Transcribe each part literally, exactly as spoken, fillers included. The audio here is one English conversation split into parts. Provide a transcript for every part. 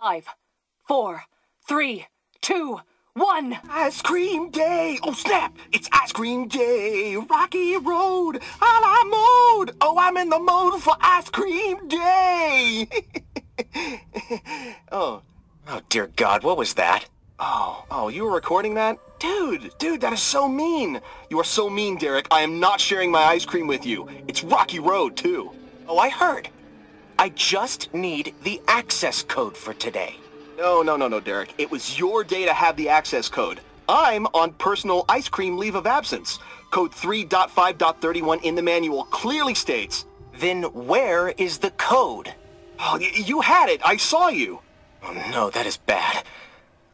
Five, four, three, two, one. Ice cream day. Oh, snap. It's ice cream day. Rocky road. A la mode. Oh, I'm in the mode for ice cream day. Oh. Oh, dear God. What was that? Oh. Oh, you were recording that? Dude. Dude, that is so mean. You are so mean, Derek. I am not sharing my ice cream with you. It's Rocky Road, too. Oh, I heard. I just need the access code for today. No, no, no, no, Derek. It was your day to have the access code. I'm on personal ice cream leave of absence. Code three point five point thirty-one in the manual clearly states. Then where is the code? Oh, y you had it. I saw you. Oh, no, that is bad.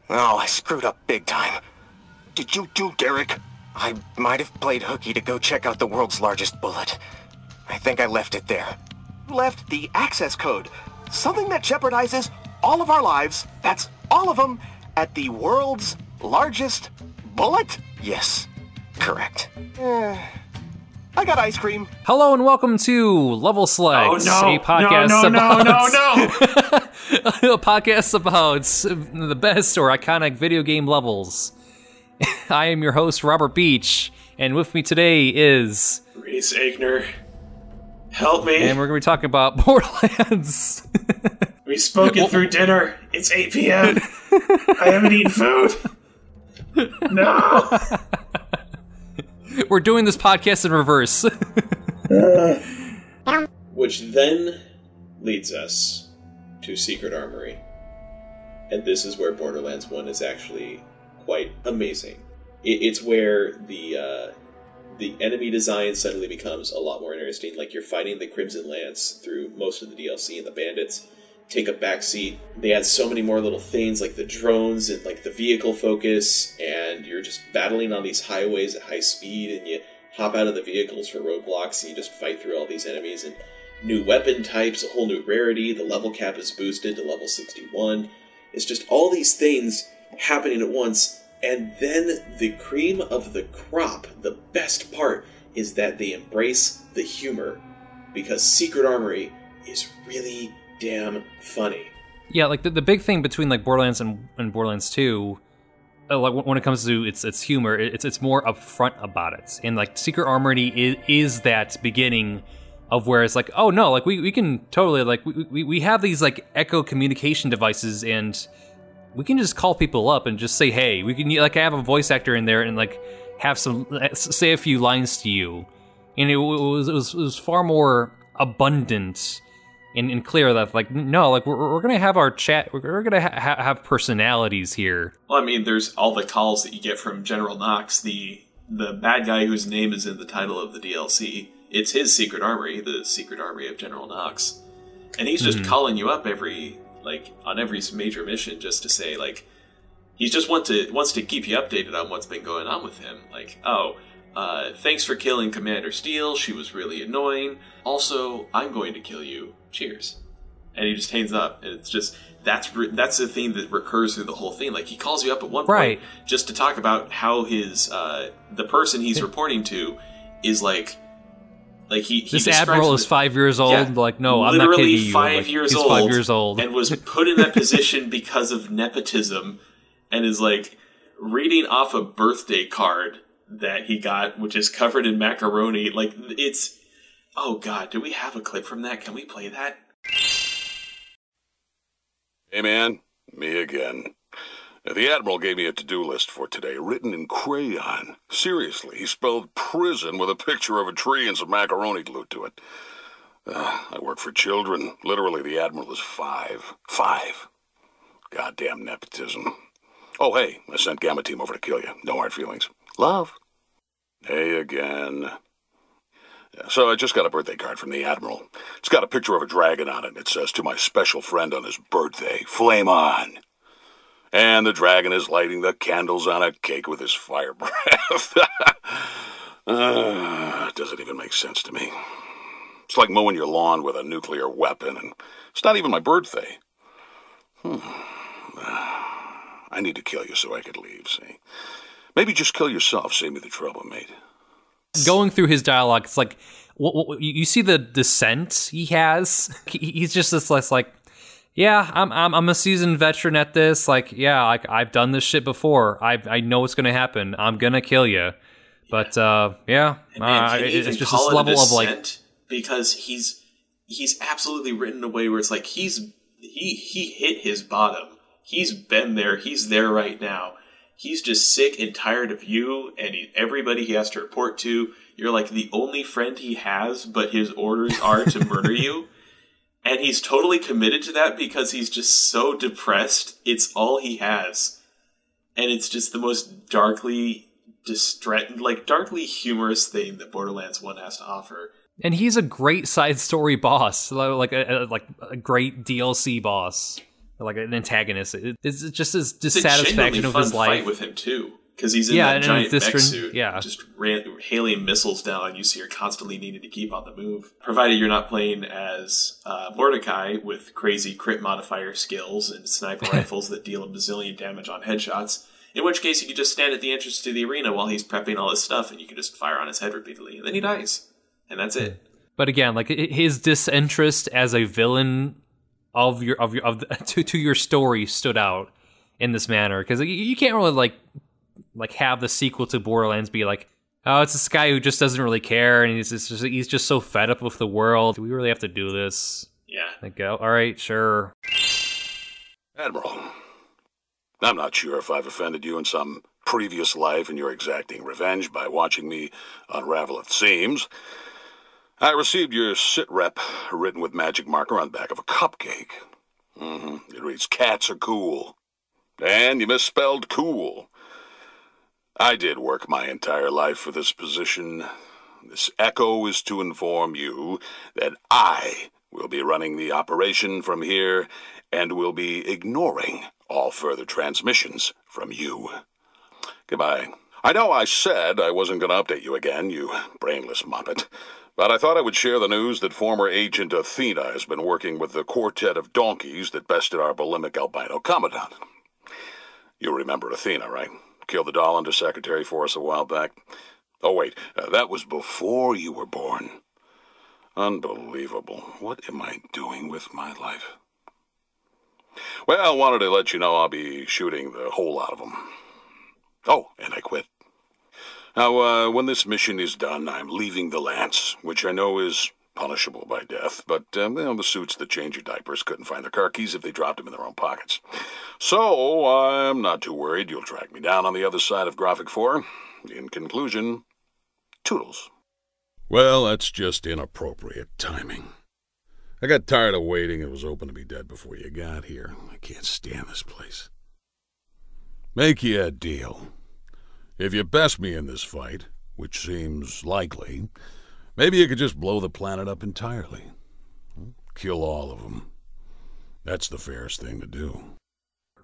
Oh, I screwed up big time. What did you do, Derek? I might have played hooky to go check out the world's largest bullet. I think I left it there. Left the access code, something that jeopardizes all of our lives, that's all of them, at the world's largest bullet? Yes, correct. Uh, I got ice cream. Hello and welcome to Level Slegs, oh, no. a podcast no, no, about... No, no, no, no. A podcast about the best or iconic video game levels. I am your host, Robert Beach, and with me today is... Grace Eichner. Help me. And we're going to be talking about Borderlands. We've spoken well, through dinner. It's eight p m I haven't eaten food. No. We're doing this podcast in reverse. uh, which then leads us to Secret Armory. And this is where Borderlands one is actually quite amazing. It, it's where the... Uh, The enemy design suddenly becomes a lot more interesting. Like, you're fighting the Crimson Lance through most of the D L C, and the bandits take a backseat. They add so many more little things, like the drones and, like, the vehicle focus, and you're just battling on these highways at high speed, and you hop out of the vehicles for roadblocks, and you just fight through all these enemies, and new weapon types, a whole new rarity, the level cap is boosted to level sixty-one. It's just all these things happening at once. And then the cream of the crop, the best part, is that they embrace the humor, because Secret Armory is really damn funny. Yeah, like, the, the big thing between, like, Borderlands and, and Borderlands two, uh, like, when it comes to its its humor, it's it's more upfront about it. And, like, Secret Armory is, is that beginning of where it's like, oh, no, like, we, we can totally, like, we, we, we have these, like, echo communication devices, and... we can just call people up and just say, hey, we can, like, have a voice actor in there and, like, have some, say a few lines to you. And it was, it was, it was far more abundant and, and clear that, like, no, like, we're, we're going to have our chat, we're going to ha- have personalities here. Well, I mean, there's all the calls that you get from General Knox, the, the bad guy whose name is in the title of the D L C. It's his Secret Armory, the Secret Armory of General Knox. And he's just mm-hmm. calling you up every... like, on every major mission, just to say, like, he just want to, wants to keep you updated on what's been going on with him. Like, oh, uh, thanks for killing Commander Steele. She was really annoying. Also, I'm going to kill you. Cheers. And he just hangs up. And it's just, that's that's the thing that recurs through the whole thing. Like, he calls you up at one right. point just to talk about how his, uh, the person he's reporting to is, like, Like he, he this admiral is five years old. Yeah, like, no, I'm not kidding you. Literally like, years he's old. Five years old, and was put in that position because of nepotism, and is like reading off a birthday card that he got, which is covered in macaroni. Like it's, oh God, do we have a clip from that? Can we play that? Hey man, me again. The Admiral gave me a to-do list for today, written in crayon. Seriously, he spelled prison with a picture of a tree and some macaroni glued to it. Uh, I work for children. Literally, the Admiral is five. Five. Goddamn nepotism. Oh, hey, I sent Gamma Team over to kill you. No hard feelings. Love. Hey again. Yeah, so I just got a birthday card from the Admiral. It's got a picture of a dragon on it. It says, to my special friend on his birthday, flame on. And the dragon is lighting the candles on a cake with his fire breath. uh, doesn't even make sense to me. It's like mowing your lawn with a nuclear weapon, and it's not even my birthday. Hmm. Uh, I need to kill you so I could leave, see? Maybe just kill yourself, save me the trouble, mate. Going through his dialogue, it's like, what, what, you see the descent he has? He's just this less like, yeah, I'm I'm I'm a seasoned veteran at this. Like, yeah, like I've done this shit before. I I know what's gonna happen. I'm gonna kill you. But uh, yeah, and, and uh, it's just this level of like, because he's he's absolutely written in a way where it's like he's he he hit his bottom. He's been there. He's there right now. He's just sick and tired of you and he, everybody he has to report to. You're like the only friend he has, but his orders are to murder you. And he's totally committed to that because he's just so depressed. It's all he has. And it's just the most darkly distressed, like darkly humorous thing that Borderlands one has to offer. And he's a great side story boss, like a, like a great D L C boss, like an antagonist. It's just his dissatisfaction of his life. It's a genuinely fun fight with him too, because he's in yeah, that giant mech ran, suit, yeah. just ran, hailing missiles down, and you see her constantly needing to keep on the move. Provided you're not playing as uh, Mordecai with crazy crit modifier skills and sniper rifles that deal a bazillion damage on headshots, in which case you can just stand at the entrance to the arena while he's prepping all his stuff, and you can just fire on his head repeatedly, and then he dies. And that's it. But again, like his disinterest as a villain of your of your of the, to to your story stood out in this manner, because you can't really like. Like have the sequel to Borderlands be like, oh, it's this guy who just doesn't really care, and he's just he's just so fed up with the world. Do we really have to do this? Yeah. Like, go. All right, sure. Admiral, I'm not sure if I've offended you in some previous life, and you're exacting revenge by watching me unravel at the seams. I received your sitrep written with magic marker on the back of a cupcake. Mm-hmm. It reads, "Cats are cool," and you misspelled "cool." I did work my entire life for this position. This echo is to inform you that I will be running the operation from here and will be ignoring all further transmissions from you. Goodbye. I know I said I wasn't going to update you again, you brainless muppet, but I thought I would share the news that former agent Athena has been working with the quartet of donkeys that bested our bulimic albino commandant. You remember Athena, right? Killed the doll undersecretary for us a while back. Oh, wait, uh, that was before you were born. Unbelievable. What am I doing with my life? Well, I wanted to let you know I'll be shooting the whole lot of them. Oh, and I quit. Now, uh, when this mission is done, I'm leaving the Lance, which I know is punishable by death, but um, you know, the suits that change your diapers couldn't find their car keys if they dropped them in their own pockets. So I'm not too worried you'll track me down on the other side of Graphic four. In conclusion, toodles. Well, that's just inappropriate timing. I got tired of waiting. It was hoping to be dead before you got here. I can't stand this place. Make you a deal. If you best me in this fight, which seems likely, maybe you could just blow the planet up entirely. Kill all of them. That's the fairest thing to do.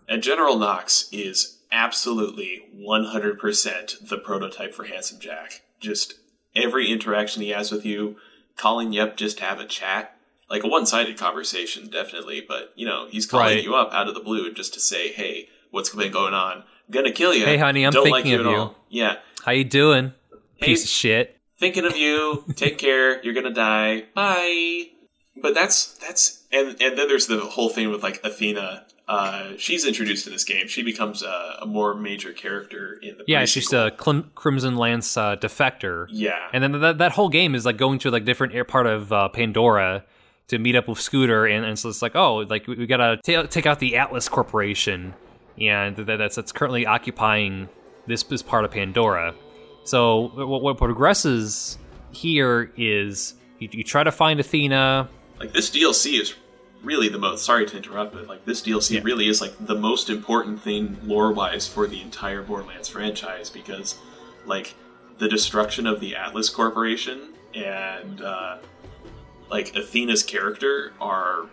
And General Knox is absolutely one hundred percent the prototype for Handsome Jack. Just every interaction he has with you, calling you up just to have a chat. Like a one-sided conversation, definitely. But, you know, he's calling right. you up out of the blue just to say, hey, what's been going on? I'm going to kill you. Hey, honey, I'm Don't thinking like you of at you. All. Yeah. How you doing? Hey, piece of shit. Thinking of you. Take care. You're gonna die. Bye. But that's that's and and then there's the whole thing with like Athena. Uh, she's introduced in this game. She becomes a, a more major character in the. Yeah, pre-sequel. She's a Clim- Crimson Lance uh, defector. Yeah, and then that that whole game is like going to like different air part of uh, Pandora to meet up with Scooter, and, and so it's like oh, like we, we gotta t- take out the Atlas Corporation, and that, that's that's currently occupying this this part of Pandora. So what, what progresses here is you, you try to find Athena. Like this D L C is really the most. Sorry to interrupt, but like this D L C yeah. really is like the most important thing lore-wise for the entire Borderlands franchise because, like, the destruction of the Atlas Corporation and uh, like Athena's character are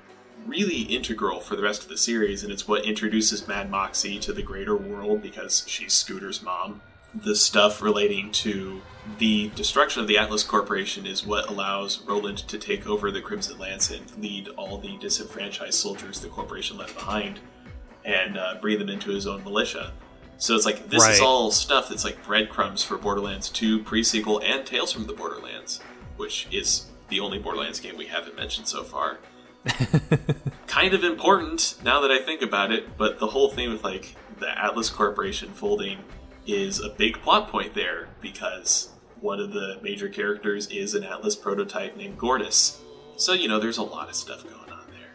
really integral for the rest of the series, and it's what introduces Mad Moxxi to the greater world because she's Scooter's mom. The stuff relating to the destruction of the Atlas Corporation is what allows Roland to take over the Crimson Lance and lead all the disenfranchised soldiers the corporation left behind and uh, bring them into his own militia. So it's like, this right. is all stuff that's like breadcrumbs for Borderlands two, Pre-Sequel, and Tales from the Borderlands, which is the only Borderlands game we haven't mentioned so far. Kind of important now that I think about it, but the whole thing with like the Atlas Corporation folding is a big plot point there, because one of the major characters is an Atlas prototype named Gordas. So, you know, there's a lot of stuff going on there.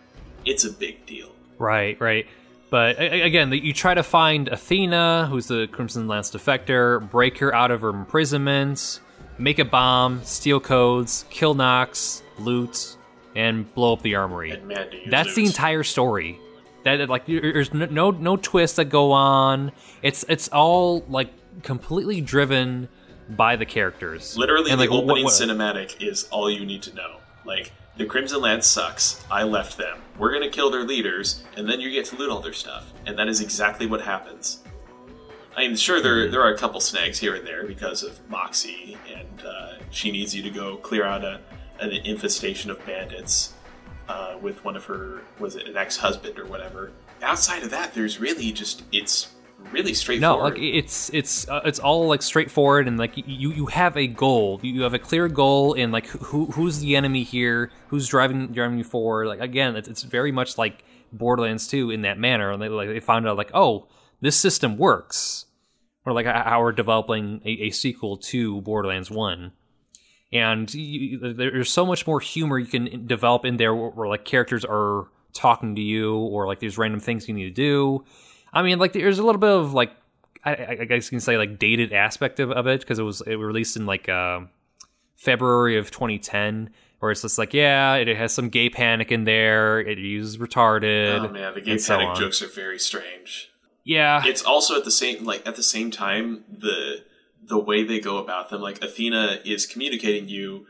It's a big deal. Right, right. But again, you try to find Athena, who's the Crimson Lance defector, break her out of her imprisonment, make a bomb, steal codes, kill Knox, loot, and blow up the armory. And man, do you That's loot. The entire story. That like there's no no twists that go on. It's it's all like completely driven by the characters. Literally, and the like, opening what, what, cinematic is all you need to know. Like, the Crimson Lance sucks. I left them. We're gonna kill their leaders, and then you get to loot all their stuff. And that is exactly what happens. I mean, sure, there there are a couple snags here and there because of Moxxi, and uh, she needs you to go clear out a, an infestation of bandits uh, with one of her, was it an ex-husband or whatever. Outside of that, there's really just, it's really straightforward. No, like it's it's uh, it's all like straightforward, and like you you have a goal, you have a clear goal, and like who who's the enemy here, who's driving driving you forward. Like again, it's, it's very much like Borderlands two in that manner, and they like they found out like, oh, this system works, or like how we're developing a, a sequel to Borderlands one. And you, there's so much more humor you can develop in there, where, where like characters are talking to you, or like there's random things you need to do. I mean, like, there's a little bit of, like, I, I guess you can say, like, dated aspect of, of it, because it was it was released in, like, uh, February of twenty ten, where it's just like, yeah, it has some gay panic in there, it uses retarded. Oh, man, the gay panic jokes are very strange. Yeah. It's also at the same, like, at the same time, the, the way they go about them, like, Athena is communicating you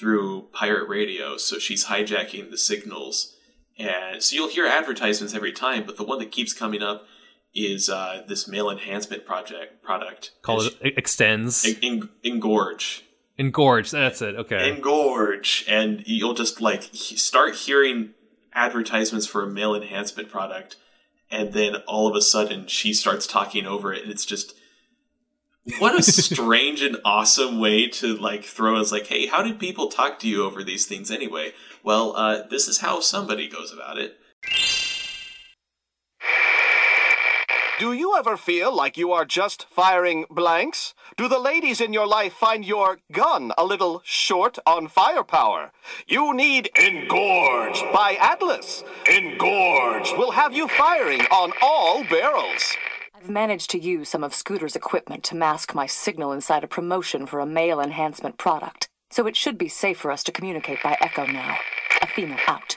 through pirate radio, so she's hijacking the signals, and so you'll hear advertisements every time, but the one that keeps coming up is uh, this male enhancement project product called Extends. En- engorge. Engorge, that's it, okay. Engorge, and you'll just, like, he- start hearing advertisements for a male enhancement product, and then all of a sudden she starts talking over it, and it's just, what a strange and awesome way to, like, throw us, like, hey, how did people talk to you over these things anyway? Well, uh, this is how somebody goes about it. Do you ever feel like you are just firing blanks? Do the ladies in your life find your gun a little short on firepower? You need Engorged by Atlas. Engorged will have you firing on all barrels. I've managed to use some of Scooter's equipment to mask my signal inside a promotion for a male enhancement product, so it should be safe for us to communicate by echo now. Athena out.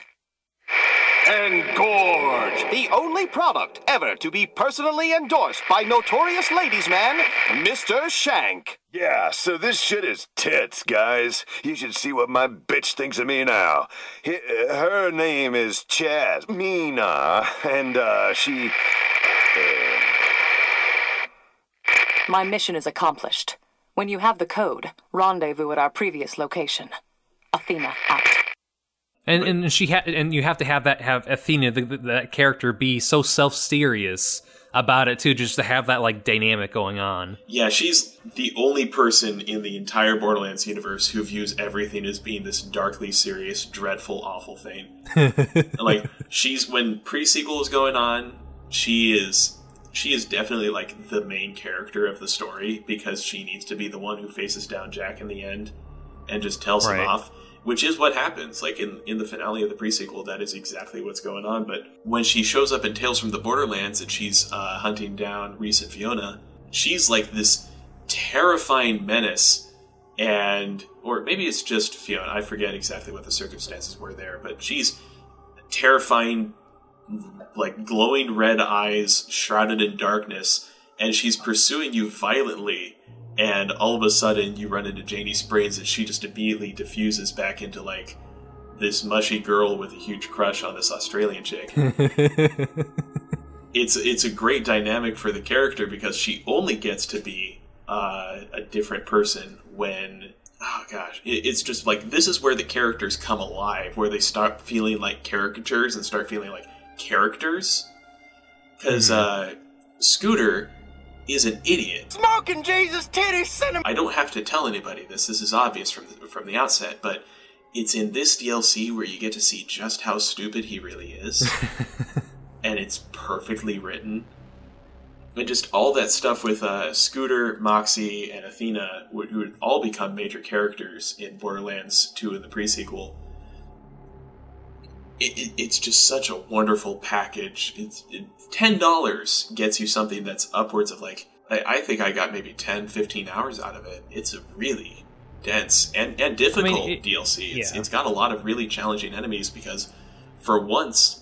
Engorge, the only product ever to be personally endorsed by notorious ladies' man, Mister Shank. Yeah, so this shit is tits, guys. You should see what my bitch thinks of me now. Her name is Chaz Mina, and uh, she... Uh... My mission is accomplished. When you have the code, rendezvous at our previous location. Athena out. And and she ha- and you have to have that have Athena the, the, that character be so self-serious about it too, just to have that like dynamic going on. Yeah, she's the only person in the entire Borderlands universe who views everything as being this darkly serious, dreadful, awful thing. Like she's when pre-sequel is going on, she is she is definitely like the main character of the story, because she needs to be the one who faces down Jack in the end and just tells right. him off. Which is what happens, like, in, in the finale of the pre-sequel, that is exactly what's going on. But when she shows up in Tales from the Borderlands and she's uh, hunting down Reese and Fiona, she's, like, this terrifying menace. And, or maybe it's just Fiona, I forget exactly what the circumstances were there, but she's terrifying, like, glowing red eyes, shrouded in darkness, and she's pursuing you violently. And all of a sudden, you run into Janie Springs, and she just immediately diffuses back into, like, this mushy girl with a huge crush on this Australian chick. it's it's a great dynamic for the character, because she only gets to be uh, a different person when... Oh, gosh. It, it's just, like, this is where the characters come alive, where they stop feeling like caricatures and start feeling like characters. Because mm-hmm. uh, Scooter... is an idiot. Smoking Jesus titties, cinnamon. I don't have to tell anybody this. This is obvious from the, from the outset, but it's in this D L C where you get to see just how stupid he really is. And it's perfectly written. And just all that stuff with uh, Scooter, Moxxi, and Athena, who would all become major characters in Borderlands two in the pre-sequel. It, it, it's just such a wonderful package. It's it, ten dollars gets you something that's upwards of like, I, I think I got maybe ten, fifteen hours out of it. It's a really dense and, and difficult I mean, it, D L C. It's, yeah. it's got a lot of really challenging enemies because for once...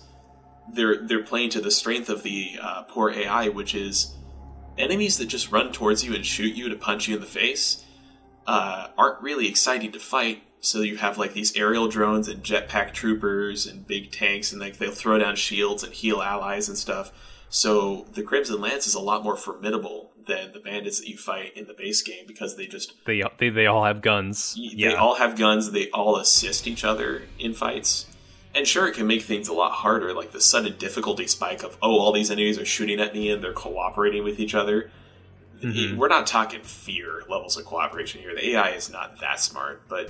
They're they're playing to the strength of the uh, poor A I, which is enemies that just run towards you and shoot you to punch you in the face uh, aren't really exciting to fight. So you have like these aerial drones and jetpack troopers and big tanks, and like they'll throw down shields and heal allies and stuff. So the Crimson Lance is a lot more formidable than the bandits that you fight in the base game because they just they they, they all have guns. They yeah. all have guns. They all assist each other in fights. And sure, it can make things a lot harder, like the sudden difficulty spike of, oh, all these enemies are shooting at me and they're cooperating with each other. Mm-hmm. We're not talking fear levels of cooperation here. The A I is not that smart, but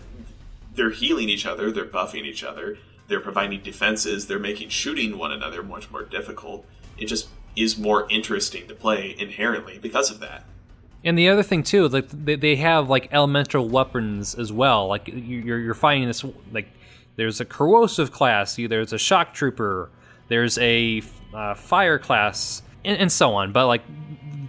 they're healing each other, they're buffing each other, they're providing defenses, they're making shooting one another much more difficult. It just is more interesting to play inherently because of that. And the other thing, too, like they have like elemental weapons as well. Like you're you're fighting this... like. There's a corrosive class, there's a shock trooper, there's a uh, fire class, and, and so on. But like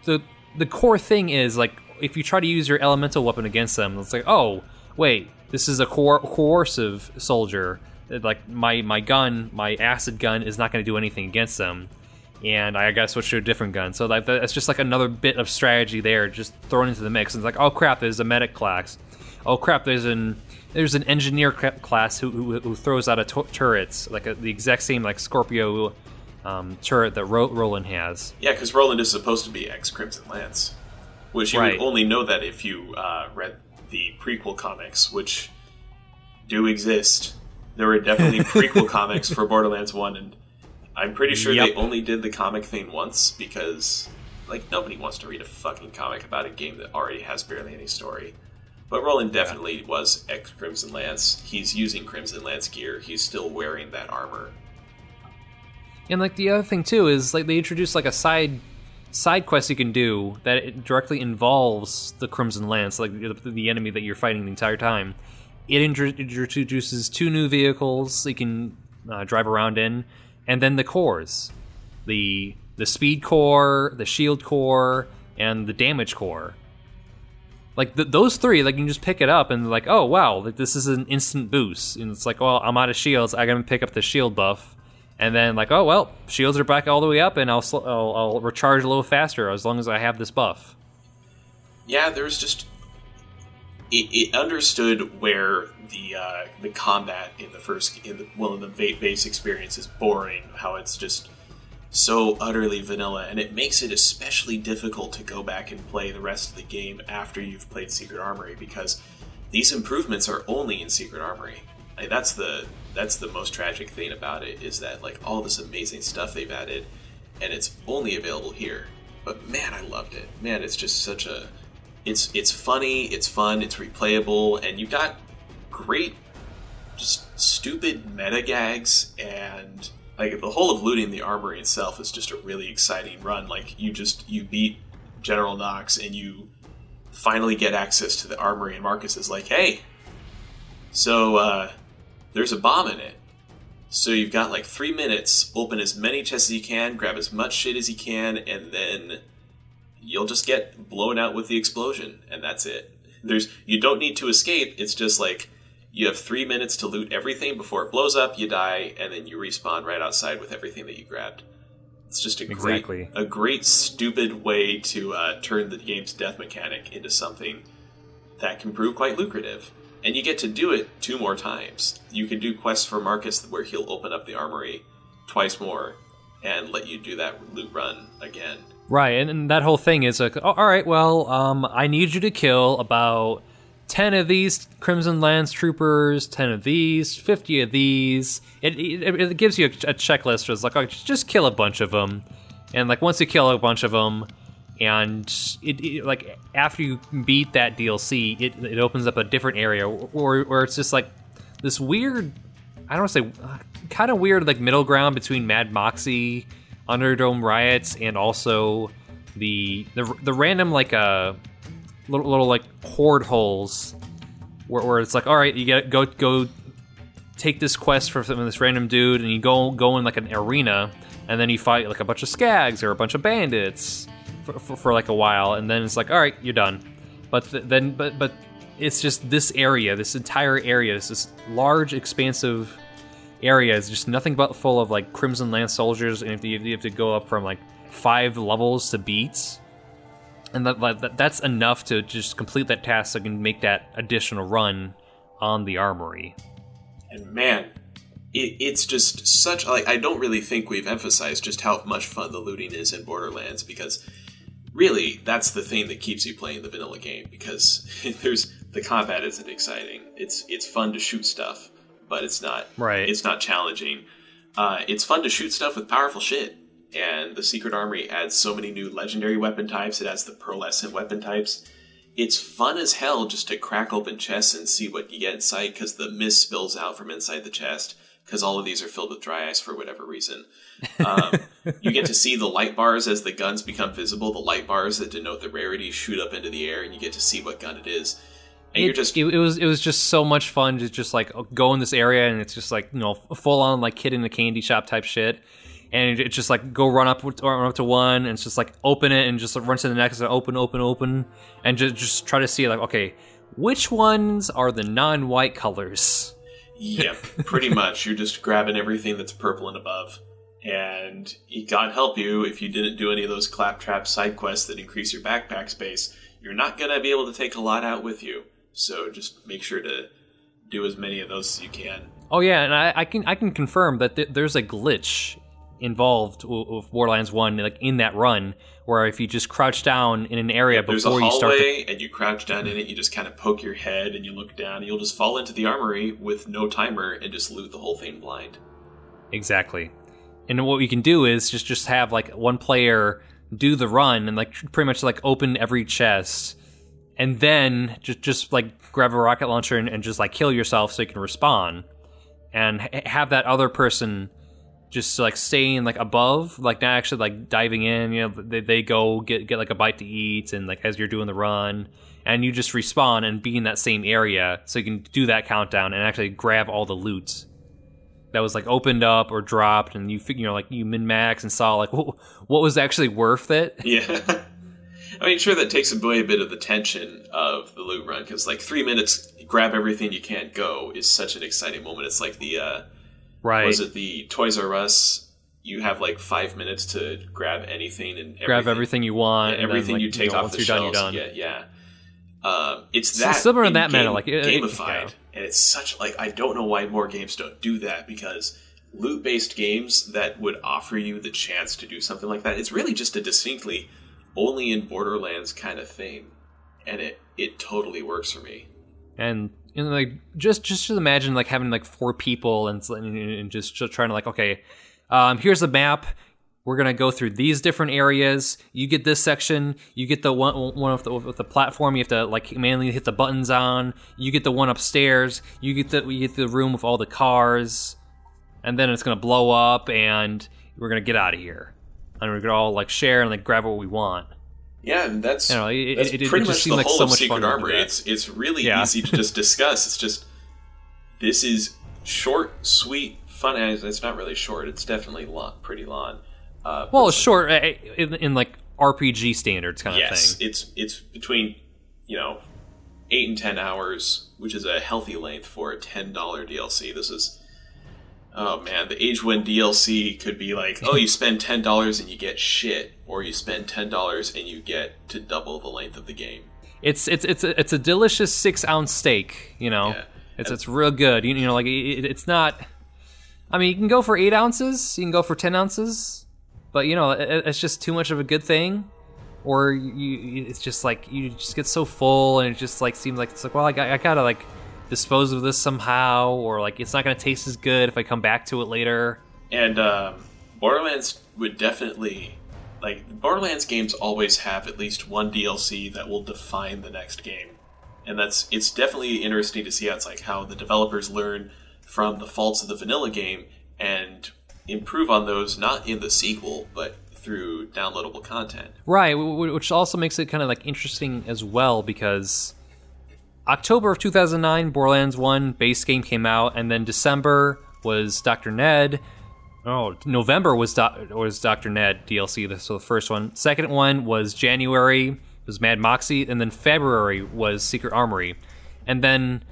the the core thing is like if you try to use your elemental weapon against them, it's like, oh wait, this is a cor- corrosive soldier. Like my my gun, my acid gun is not going to do anything against them, and I got to switch to a different gun. So like that's just like another bit of strategy there, just thrown into the mix. And it's like, oh crap, there's a medic class. Oh crap, there's an There's an engineer class who who, who throws out a t- turrets, like a, the exact same like Scorpio um, turret that Ro- Roland has. Yeah, because Roland is supposed to be ex-Crimson Lance, which you right. would only know that if you uh, read the prequel comics, which do exist. There were definitely prequel comics for Borderlands one, and I'm pretty sure yep. they only did the comic thing once because like nobody wants to read a fucking comic about a game that already has barely any story. But Roland definitely was ex-Crimson Lance. He's using Crimson Lance gear. He's still wearing that armor. And like the other thing too is like they introduced like a side side quest you can do that it directly involves the Crimson Lance, like the, the enemy that you're fighting the entire time. It introduces two new vehicles you can uh, drive around in, and then the cores, the the speed core, the shield core, and the damage core. Like, th- those three, like, you can just pick it up and, like, oh, wow, like, this is an instant boost. And it's like, well, I'm out of shields. I'm going to pick up the shield buff. And then, like, oh, well, shields are back all the way up, and I'll, sl- I'll I'll recharge a little faster as long as I have this buff. Yeah, there's just... It, it understood where the uh, the combat in the first... in the, well, in the base experience is boring, how it's just so utterly vanilla, and it makes it especially difficult to go back and play the rest of the game after you've played Secret Armory, because these improvements are only in Secret Armory. Like, that's the that's the most tragic thing about it, is that like all this amazing stuff they've added, and it's only available here. But man, I loved it. Man, it's just such a... It's, it's funny, it's fun, it's replayable, and you've got great, just stupid meta gags, and... Like, the whole of looting the armory itself is just a really exciting run. Like, you just, you beat General Knox, and you finally get access to the armory, and Marcus is like, hey, so, uh, there's a bomb in it. So you've got, like, three minutes, open as many chests as you can, grab as much shit as you can, and then you'll just get blown out with the explosion, and that's it. There's, you don't need to escape, it's just, like, you have three minutes to loot everything before it blows up, you die, and then you respawn right outside with everything that you grabbed. It's just a great, exactly. a great stupid way to uh, turn the game's death mechanic into something that can prove quite lucrative. And you get to do it two more times. You can do quests for Marcus where he'll open up the armory twice more and let you do that loot run again. Right, and, and that whole thing is like, oh, all right, well, um, I need you to kill about... ten of these Crimson Lance troopers, ten of these, fifty of these. It it, it gives you a, a checklist. It's like, oh, just kill a bunch of them, and like once you kill a bunch of them, and it, it like after you beat that D L C, it it opens up a different area where where it's just like this weird, I don't want to say, uh, kind of weird, like, middle ground between Mad Moxxi, Underdome Riots, and also the the, the random, like, uh, little, little, like, horde holes where, where it's like, all right, you gotta go, go take this quest from this random dude, and you go, go in, like, an arena, and then you fight, like, a bunch of skags or a bunch of bandits for, for, for like, a while, and then it's like, all right, you're done. But th- then, but, but it's just this area, this entire area, this, this large, expansive area is just nothing but full of, like, Crimson Lance soldiers, and you have to, you have to go up from, like, five levels to beats. And that, that that's enough to just complete that task so I can make that additional run on the armory. And man, it, it's just such, like, I don't really think we've emphasized just how much fun the looting is in Borderlands, because really, that's the thing that keeps you playing the vanilla game, because there's the combat isn't exciting. It's it's fun to shoot stuff, but it's not right. It's not challenging. Uh, it's fun to shoot stuff with powerful shit. And the Secret Armory adds so many new legendary weapon types. It adds the pearlescent weapon types. It's fun as hell just to crack open chests and see what you get inside, because the mist spills out from inside the chest, because all of these are filled with dry ice for whatever reason. Um, you get to see the light bars as the guns become visible. The light bars that denote the rarity shoot up into the air, and you get to see what gun it is. And it, you're just... It, it was it was just so much fun to just, like, go in this area, and it's just, like, you know, full-on, like, kid in a candy shop type shit. And it's just, like, go run up, run up to one, and it's just, like, open it, and just like, run to the next, and open, open, open. And just, just try to see, like, okay, which ones are the non-white colors? Yep, pretty much. You're just grabbing everything that's purple and above. And God help you, if you didn't do any of those Claptrap side quests that increase your backpack space, you're not going to be able to take a lot out with you. So just make sure to do as many of those as you can. Oh yeah, and I, I can I can confirm that th- there's a glitch involved with Borderlands one, like, in that run, where if you just crouch down in an area, yeah, before you start... There's a hallway, to... and you crouch down in it, you just kind of poke your head, and you look down, and you'll just fall into the armory with no timer, and just loot the whole thing blind. Exactly. And what you can do is just, just have, like, one player do the run, and, like, pretty much, like, open every chest, and then just, just like, grab a rocket launcher and, and just, like, kill yourself so you can respawn, and ha- have that other person... just, like, staying, like, above, like, not actually, like, diving in, you know, they, they go get, get, like, a bite to eat, and, like, as you're doing the run, and you just respawn and be in that same area, so you can do that countdown and actually grab all the loot that was, like, opened up or dropped, and you figure, you know, like, you min-max and saw, like, what, what was actually worth it. Yeah. I mean, sure, that takes away a bit of the tension of the loot run, because, like, three minutes, grab everything you can't go is such an exciting moment. It's like the, uh... Right. Was it the Toys R Us? You have, like, five minutes to grab anything and everything. Grab everything you want. And everything then, like, you take you know, off the shelves. Done, yeah, yeah. Um, it's that so similar in that manner, like it, gamified, it, yeah. And it's such, like, I don't know why more games don't do that, because loot-based games that would offer you the chance to do something like that, it's really just a distinctly only in Borderlands kind of thing, and it it totally works for me. And. And, like, just just to imagine, like, having, like, four people and, and just trying to, like, okay, um, here's the map. We're going to go through these different areas. You get this section. You get the one, one with, the, with the platform. You have to, like, manually hit the buttons on. You get the one upstairs. You get the, you get the room with all the cars. And then it's going to blow up, and we're going to get out of here. And we're going to all, like, share and, like, grab what we want. Yeah, and that's, you know, it, that's it, it, pretty it much the like whole so of Secret Armory. It's it's really yeah. easy to just discuss. It's just, this is short, sweet, fun. It's not really short. It's definitely long, pretty long. Uh, well, it's short in, in like R P G standards kind yes, of thing. Yes, it's, it's between, you know, eight and ten hours, which is a healthy length for a ten dollars D L C. This is... Oh man, the Age One D L C could be like, oh, you spend ten dollars and you get shit, or you spend ten dollars and you get to double the length of the game. It's it's it's a, it's a delicious six ounce steak, you know. Yeah. It's it's real good, you, you know. Like it, it's not. I mean, you can go for eight ounces, you can go for ten ounces, but you know, it, it's just too much of a good thing, or you it's just like you just get so full, and it just like seems like it's like, well, I I gotta like. dispose of this somehow, or like it's not going to taste as good if I come back to it later. And um, Borderlands would definitely, like, Borderlands games always have at least one D L C that will define the next game. and that's it's definitely interesting to see how it's like how the developers learn from the faults of the vanilla game and improve on those, not in the sequel, but through downloadable content. Right, which also makes it kind of like interesting as well, because October of two thousand nine, Borderlands one base game came out, and then December was Doctor Ned. Oh, November was Do- was Doctor Ned D L C, so the first one. Second one was January, was Mad Moxxi, and then February was Secret Armory. And then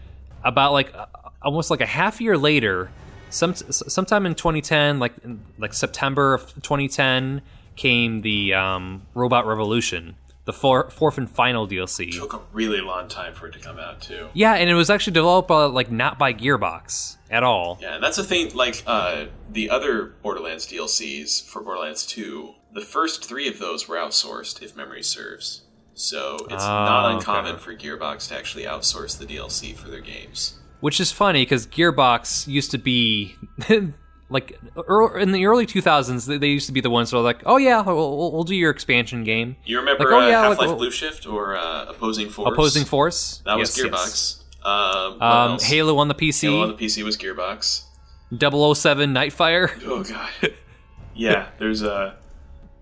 about like almost like a half year later, some sometime in twenty ten, like like September of twenty ten, came the um, Robot Revolution, the four, fourth and final D L C. It took a really long time for it to come out too. Yeah, and it was actually developed by, like not by Gearbox at all. Yeah, and that's the thing. Like uh, the other Borderlands D L Cs for Borderlands two, the first three of those were outsourced, if memory serves. So it's oh, not uncommon okay. for Gearbox to actually outsource the D L C for their games. Which is funny, because Gearbox used to be, like, early, in the early two thousands, they, they used to be the ones that were like, oh yeah, we'll, we'll do your expansion game. You remember like, oh, uh, yeah, Half-Life like, Blue Shift or uh, Opposing Force? Opposing Force. That was yes, Gearbox. Yes. Um, um, Halo on the P C. Halo on the P C was Gearbox. double oh seven Nightfire. Oh god. Yeah, there's a,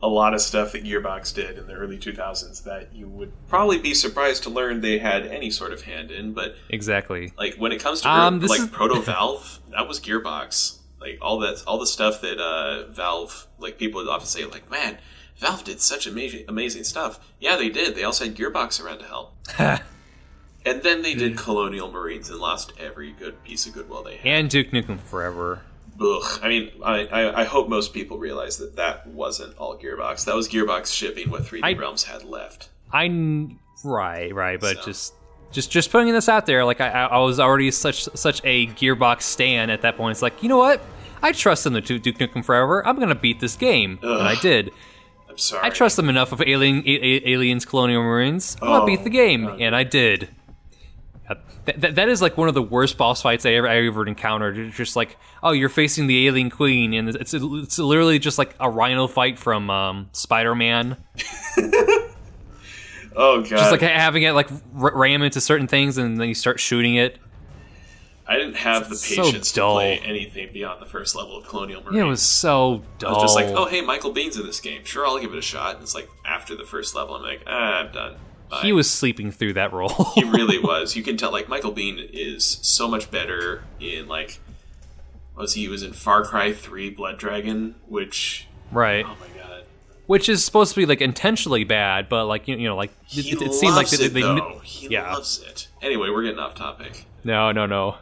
a lot of stuff that Gearbox did in the early two thousands that you would probably be surprised to learn they had any sort of hand in, but... Exactly. Like, when it comes to um, like is... Proto-Valve, that was Gearbox. Like, all that, all the stuff that uh, Valve, like, people would often say, like, man, Valve did such amazing, amazing stuff. Yeah, they did. They also had Gearbox around to help. And then they did Colonial Marines and lost every good piece of goodwill they had. And Duke Nukem Forever. Ugh. I mean, I, I, I hope most people realize that that wasn't all Gearbox. That was Gearbox shipping what three D I, Realms had left. I right, right, but so. just just just putting this out there, like I, I was already such such a Gearbox stan at that point. It's like, you know what? I trust them to Duke Nukem Forever. I'm gonna beat this game, Ugh. and I did. I'm sorry. I trust them enough of Alien a, Aliens Colonial Marines. I'm oh, gonna beat the game, God. and I did. That, that, that is like one of the worst boss fights I ever I ever encountered. It's just like, oh, you're facing the alien queen, and it's it's literally just like a rhino fight from um, Spider-Man. Oh god! Just like having it like r- ram into certain things, and then you start shooting it. I didn't have it's the patience so to play anything beyond the first level of Colonial Marines. Yeah, it was so dull. I was just like, oh hey, Michael Baine's in this game. Sure, I'll give it a shot. And it's like after the first level, I'm like, ah, I'm done. By. He was sleeping through that role. He really was. You can tell, like, Michael Biehn is so much better in, like, what was he? He was in Far Cry three Blood Dragon, which... Right. Oh, my God. Which is supposed to be, like, intentionally bad, but, like, you, you know, like... He it, it loves seemed like it, they, though. They, he yeah. loves it. Anyway, we're getting off topic. No, no, no.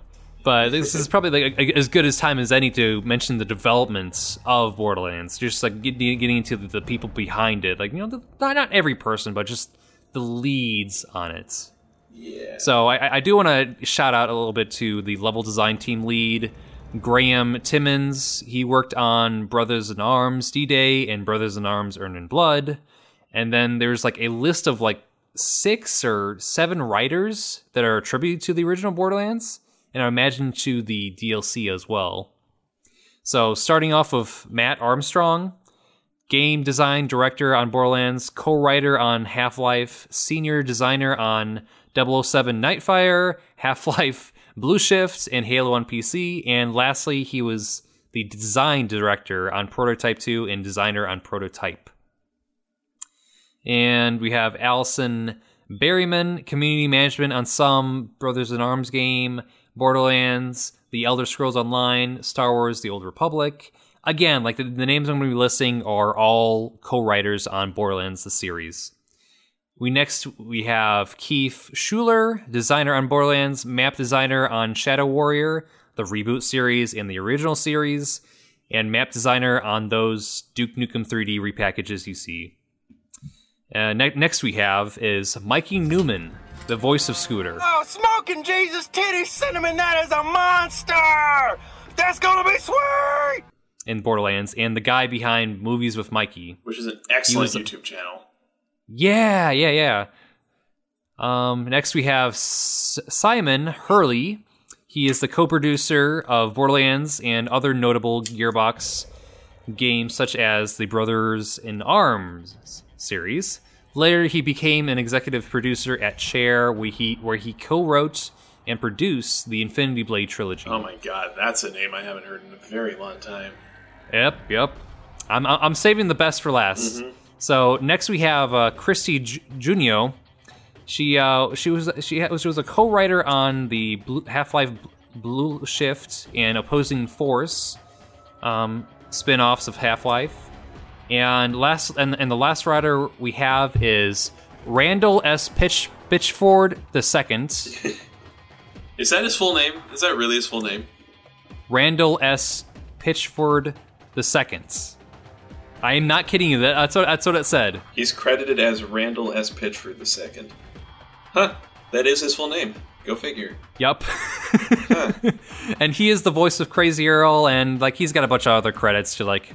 But this is probably, like, as good as time as any to mention the developments of Borderlands. Just, like, getting into the people behind it. Like, you know, the, not every person, but just... the leads on it. Yeah. So I, I do want to shout out a little bit to the level design team lead, Graham Timmons. He worked on Brothers in Arms, D-Day, and Brothers in Arms, Earned in Blood. And then there's like a list of like six or seven writers that are attributed to the original Borderlands, and I imagine to the D L C as well. So starting off of Matt Armstrong, game design director on Borderlands, co-writer on Half-Life, senior designer on double oh seven Nightfire, Half-Life Blue Shift, and Halo on P C. And lastly, he was the design director on Prototype two and designer on Prototype. And we have Allison Berryman, community management on some Brothers in Arms game, Borderlands, The Elder Scrolls Online, Star Wars The Old Republic. Again, like the, the names I'm going to be listing are all co-writers on Borderlands, the series. We next we have Keith Schuler, designer on Borderlands, map designer on Shadow Warrior, the reboot series and the original series, and map designer on those Duke Nukem three D repackages you see. Uh, ne- next we have is Mikey Newman, the voice of Scooter. Oh, smoking Jesus titty cinnamon, that is a monster! That's gonna be sweet! In Borderlands, and the guy behind Movies with Mikey, which is an excellent a, YouTube channel. Yeah, yeah, yeah. Um, next we have S- Simon Hurley. He is the co-producer of Borderlands and other notable Gearbox games such as the Brothers in Arms series, Later, he became an executive producer at Chair, where he, where he co-wrote and produced the Infinity Blade trilogy. Oh my god, that's a name I haven't heard in a very long time. Yep, yep. I'm I'm saving the best for last. Mm-hmm. So next we have uh, Christy J- Junio. She uh she was she ha- she was a co-writer on the Blue, Half-Life Blue Shift and Opposing Force um, spin-offs of Half-Life. And last and, and the last writer we have is Randall S. Pitch, Pitchford the Second. Is that his full name? Is that really his full name? Randall S. Pitchford the Second. I am not kidding you. That's what, that's what it said. He's credited as Randall S. Pitchford the Second. Huh. That is his full name. Go figure. Yup. Huh. And he is the voice of Crazy Earl, and like he's got a bunch of other credits to like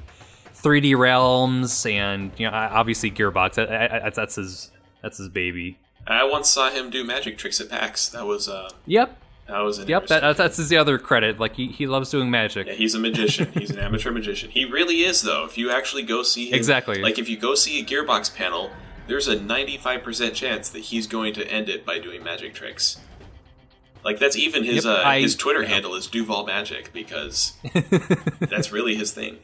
three D Realms and, you know, obviously Gearbox. I, I, that's his that's his baby. I once saw him do magic tricks at PAX. That was uh Yep. That was an Yep, that, that's his other credit. Like he, he loves doing magic. Yeah, he's a magician. He's an amateur magician. He really is though. If you actually go see him, exactly. Like if you go see a Gearbox panel, there's a ninety-five percent chance that he's going to end it by doing magic tricks. Like that's even his yep, uh, I, his Twitter yep. handle is Duval Magic because that's really his thing.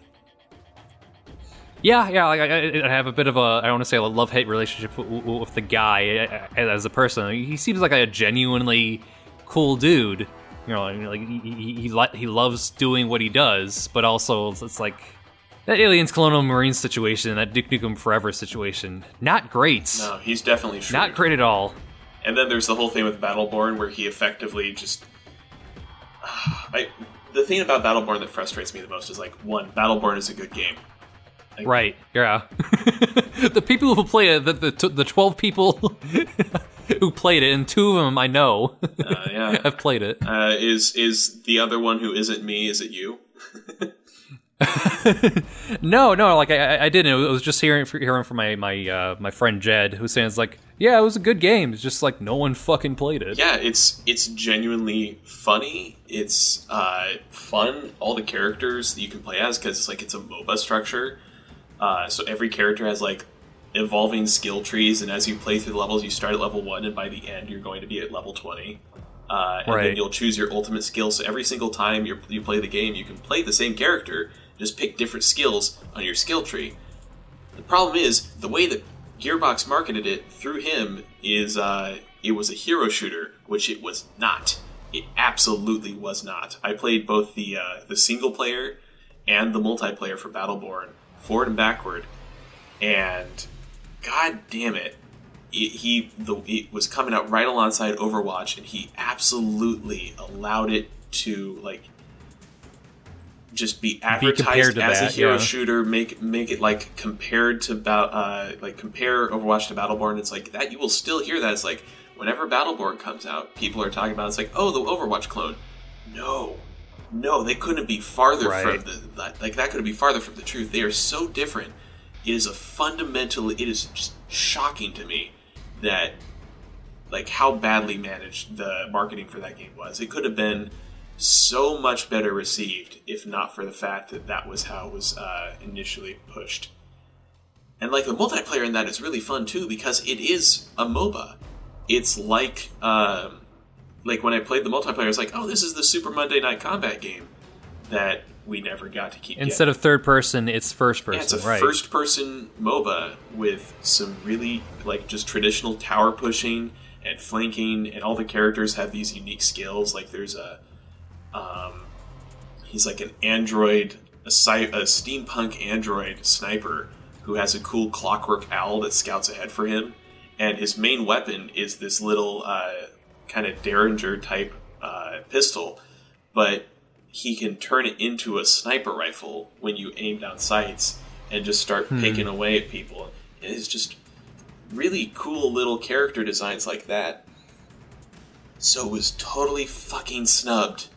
Yeah, yeah, like I, I have a bit of a, I want to say a love-hate relationship with, with the guy as a person. He seems like a genuinely cool dude. You know, like he, he he loves doing what he does, but also it's like that Aliens Colonial Marines situation, that Duke Nukem Forever situation. Not great. No, he's definitely shrewd. Not great at all. And then there's the whole thing with Battleborn where he effectively just... I, the thing about Battleborn that frustrates me the most is like, one, Battleborn is a good game. Like, right, yeah. The people who play it, the the, the twelve people who played it, and two of them I know uh, yeah. have played it. Uh, is is the other one who isn't me, is it you? no, no, like I, I didn't. I was just hearing hearing from my my, uh, my friend Jed, who's saying it's like, yeah, it was a good game. It's just like no one fucking played it. Yeah, it's it's genuinely funny. It's uh, fun. All the characters that you can play as, because it's like it's a MOBA structure. Uh, so every character has like evolving skill trees, and as you play through the levels, you start at level one, and by the end, you're going to be at level twenty. Uh, and right. then you'll choose your ultimate skill. So every single time you you play the game, you can play the same character, just pick different skills on your skill tree. The problem is the way that Gearbox marketed it through him is uh, it was a hero shooter, which it was not. It absolutely was not. I played both the uh, the single player and the multiplayer for Battleborn. Forward and backward, and god damn it, it he the it was coming out right alongside Overwatch, and he absolutely allowed it to like just be advertised be as that, a hero yeah. shooter. Make make it like compared to uh, like compare Overwatch to Battleborn. It's like that you will still hear that. It's like whenever Battleborn comes out, people are talking about it. It's like, oh, the Overwatch clone. No. No, they couldn't be farther right. from the like. That couldn't be farther from the truth. They are so different. It is a fundamental. It is just shocking to me that like how badly managed the marketing for that game was. It could have been so much better received if not for the fact that that was how it was uh, initially pushed. And like the multiplayer in that is really fun too because it is a MOBA. It's like. Um, Like, when I played the multiplayer, I was like, oh, this is the Super Monday Night Combat game that we never got to keep Instead getting. Of third person, it's first person, yeah, it's a right. first-person MOBA with some really, like, just traditional tower pushing and flanking, and all the characters have these unique skills. Like, there's a... Um, he's like an android, a, sci- a steampunk android sniper who has a cool clockwork owl that scouts ahead for him, and his main weapon is this little... Uh, kind of Derringer type uh, pistol, but he can turn it into a sniper rifle when you aim down sights and just start hmm. picking away at people. It's just really cool little character designs like that. So it was totally fucking snubbed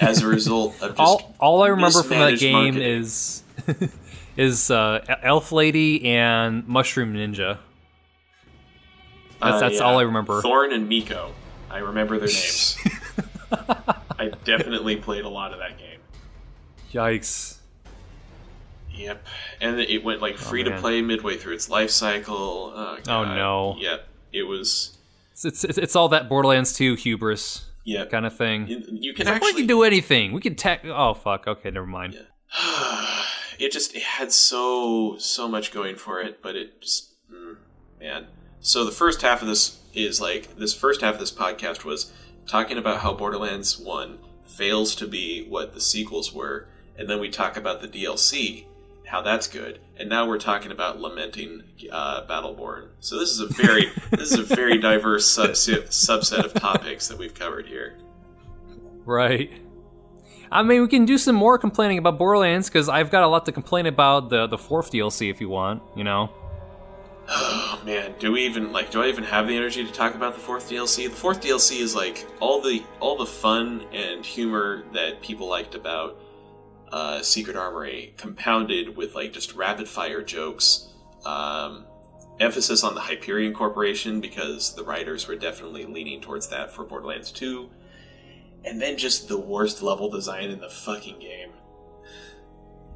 as a result of just all, all I remember from that game marketing. is is uh, Elf Lady and Mushroom Ninja. That's, that's uh, yeah. all I remember. Thorn and Miko. I remember their names. I definitely played a lot of that game. Yikes. Yep. And it went like free oh, to play midway through its life cycle. Oh, God. Oh no. Yep. It was. It's, it's it's all that Borderlands two hubris. Yeah. Kind of thing. You, you can actually we can do anything. We can tech. Oh fuck. Okay, never mind. Yeah. It just it had so so much going for it, but it just mm, man. So the first half of this is like this first half of this podcast was talking about how Borderlands one fails to be what the sequels were, and then we talk about the D L C, how that's good, and now we're talking about lamenting uh, Battleborn. So this is a very this is a very diverse subset subset of topics that we've covered here. Right. I mean, we can do some more complaining about Borderlands because I've got a lot to complain about the the fourth D L C if you want, you know. Oh man, do we even like? Do I even have the energy to talk about the fourth D L C? The fourth D L C is like all the all the fun and humor that people liked about uh, Secret Armory, compounded with like just rapid fire jokes, um, emphasis on the Hyperion Corporation because the writers were definitely leaning towards that for Borderlands two. And then just the worst level design in the fucking game.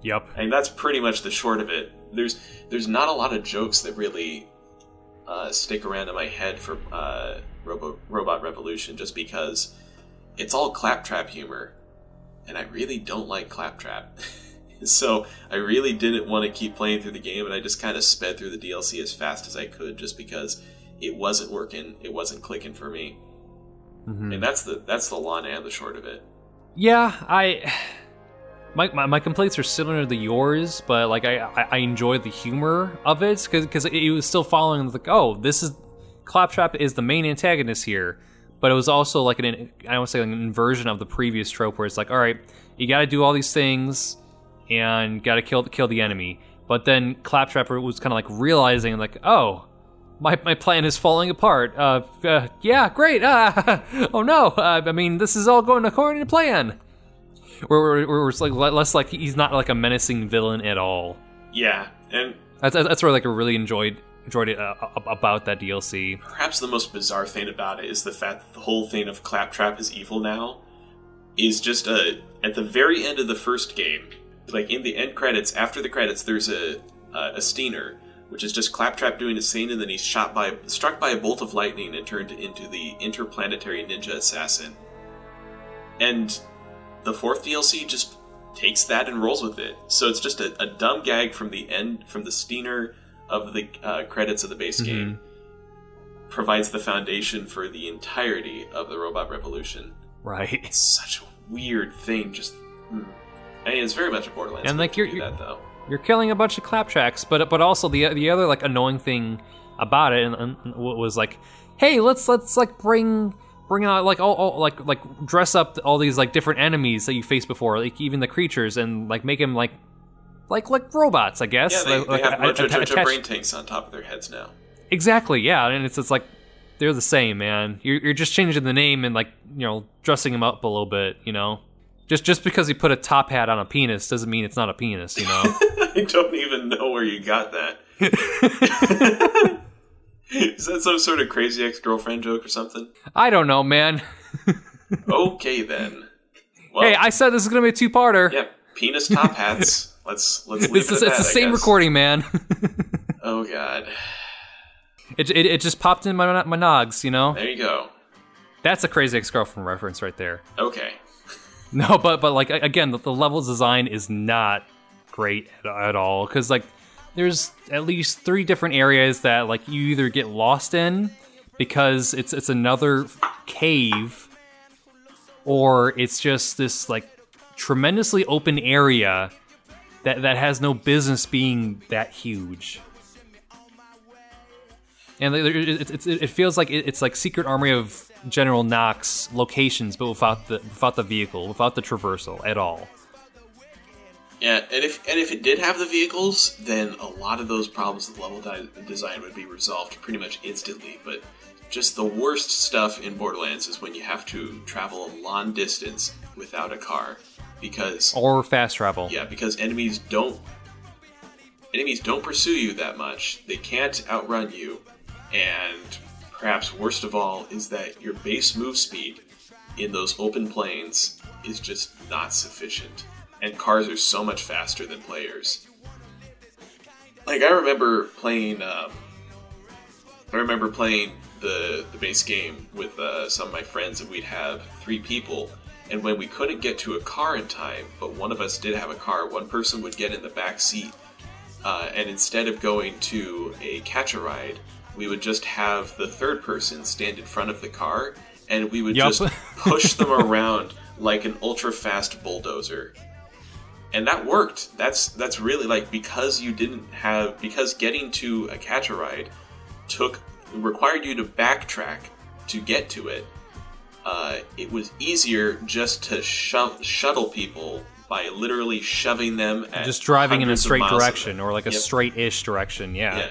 Yep. And that's pretty much the short of it. There's there's not a lot of jokes that really uh, stick around in my head for uh, Robo- Robot Revolution just because it's all Claptrap humor. And I really don't like Claptrap. So I really didn't want to keep playing through the game, and I just kind of sped through the D L C as fast as I could just because it wasn't working. It wasn't clicking for me. Mm-hmm. And that's the that's the long and the short of it. Yeah, I my, my my complaints are similar to yours, but like I I, I enjoy the humor of it because because it was still following like oh this is Claptrap is the main antagonist here, but it was also like an I don't want to say like an inversion of the previous trope where it's like all right you got to do all these things and got to kill kill the enemy, but then Claptrap was kind of like realizing like oh. My my plan is falling apart. Uh, uh yeah, great. Uh, oh no. Uh, I mean, this is all going according to plan. We're we're, we're like less like he's not like a menacing villain at all. Yeah, and that's that's where like I really enjoyed enjoyed it uh, about that D L C. Perhaps the most bizarre thing about it is the fact that the whole thing of Claptrap is evil now is just a at the very end of the first game, like in the end credits after the credits, there's a a, a Steiner. Which is just Claptrap doing his thing, and then he's shot by, struck by a bolt of lightning and turned into the interplanetary ninja assassin. And the fourth D L C just takes that and rolls with it. So it's just a, a dumb gag from the end, from the Steiner of the uh, credits of the base mm-hmm. game, provides the foundation for the entirety of the Robot Revolution. Right. It's such a weird thing. Just, I mean, it's very much a Borderlands. And like you're, you're that though. You're killing a bunch of Claptracks, but but also the the other like annoying thing about it and, and was like, hey, let's let's like bring bring out like all, all like like dress up all these like different enemies that you faced before, like even the creatures, and like make them like like like robots, I guess. Yeah, they, like, they like, have Mojo Jojo attached... brain tanks on top of their heads now. Exactly, yeah, and it's it's like they're the same, man. You're you're just changing the name and like you know dressing them up a little bit, you know. Just just because he put a top hat on a penis doesn't mean it's not a penis, you know? I don't even know where you got that. Is that some sort of crazy ex-girlfriend joke or something? I don't know, man. Okay, then. Well, hey, I said this is going to be a two-parter. Yep, yeah, penis top hats. Let's let's leave it's it at the, that, It's the I same guess. Recording, man. Oh, God. It, it it just popped in my my nogs, you know? There you go. That's a crazy ex-girlfriend reference right there. Okay. No, but but like again, the, the level design is not great at, at all because like there's at least three different areas that like you either get lost in because it's it's another cave, or it's just this like tremendously open area that that has no business being that huge, and it it, it feels like it, it's like Secret Armory of General Knox locations, but without the without the vehicle, without the traversal at all. Yeah, and if and if it did have the vehicles, then a lot of those problems with level di- design would be resolved pretty much instantly. But just the worst stuff in Borderlands is when you have to travel a long distance without a car, because or fast travel. Yeah, because enemies don't enemies don't pursue you that much. They can't outrun you, and perhaps worst of all is that your base move speed in those open planes is just not sufficient. And cars are so much faster than players. Like, I remember playing, um, I remember playing the, the base game with uh, some of my friends, and we'd have three people, and when we couldn't get to a car in time, but one of us did have a car, one person would get in the back seat, uh, and instead of going to a catch-a-ride, we would just have the third person stand in front of the car, and we would yep. just push them around like an ultra-fast bulldozer. And that worked. That's that's really, like, because you didn't have... Because getting to a catch-a-ride took, required you to backtrack to get to it, uh, it was easier just to sho- shuttle people by literally shoving them at... Just driving in a straight direction, or like a yep. straight-ish direction, yeah. yeah.